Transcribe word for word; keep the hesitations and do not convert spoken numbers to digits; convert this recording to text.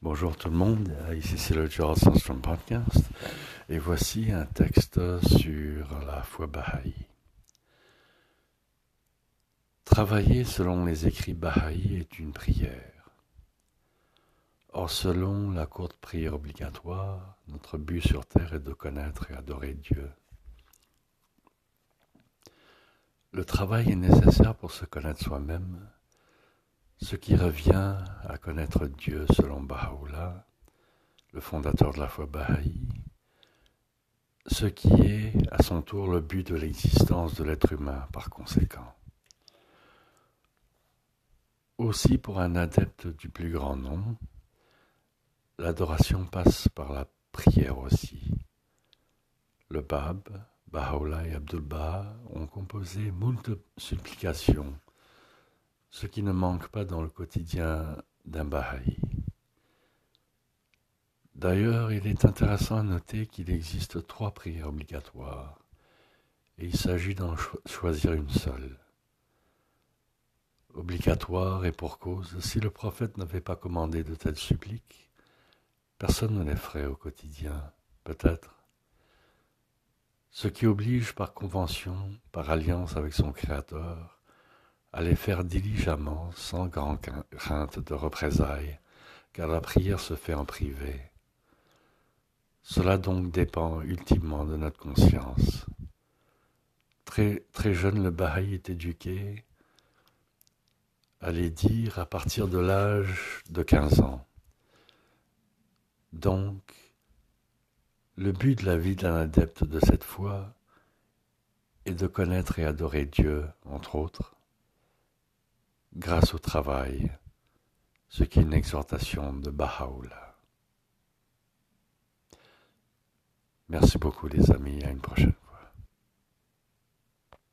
Bonjour tout le monde, ici c'est le Charles Sonstrom podcast et voici un texte sur la foi Baha'i. Travailler selon les écrits Baha'i est une prière. Or selon la courte prière obligatoire, notre but sur terre est de connaître et adorer Dieu. Le travail est nécessaire pour se connaître soi-même, ce qui revient à connaître Dieu selon Baha'u'llah, le fondateur de la foi Baha'i, ce qui est à son tour le but de l'existence de l'être humain par conséquent. Aussi pour un adepte du plus grand nom, l'adoration passe par la prière aussi. Le Bab, Baha'u'llah et Abdu'l-Bahá ont composé moult supplications, ce qui ne manque pas dans le quotidien d'un Baha'i. D'ailleurs, il est intéressant à noter qu'il existe trois prières obligatoires, et il s'agit d'en cho- choisir une seule. Obligatoire et pour cause, si le prophète n'avait pas commandé de telles suppliques, personne ne les ferait au quotidien, peut-être. Ce qui oblige par convention, par alliance avec son Créateur, à les faire diligemment, sans grande crainte de représailles, car la prière se fait en privé. Cela donc dépend ultimement de notre conscience. Très, très jeune, le Baha'i est éduqué à les dire à partir de l'âge de quinze ans. Donc, le but de la vie d'un adepte de cette foi est de connaître et adorer Dieu, entre autres, grâce au travail, ce qui est une exhortation de Baha'u'llah. Merci beaucoup les amis, à une prochaine.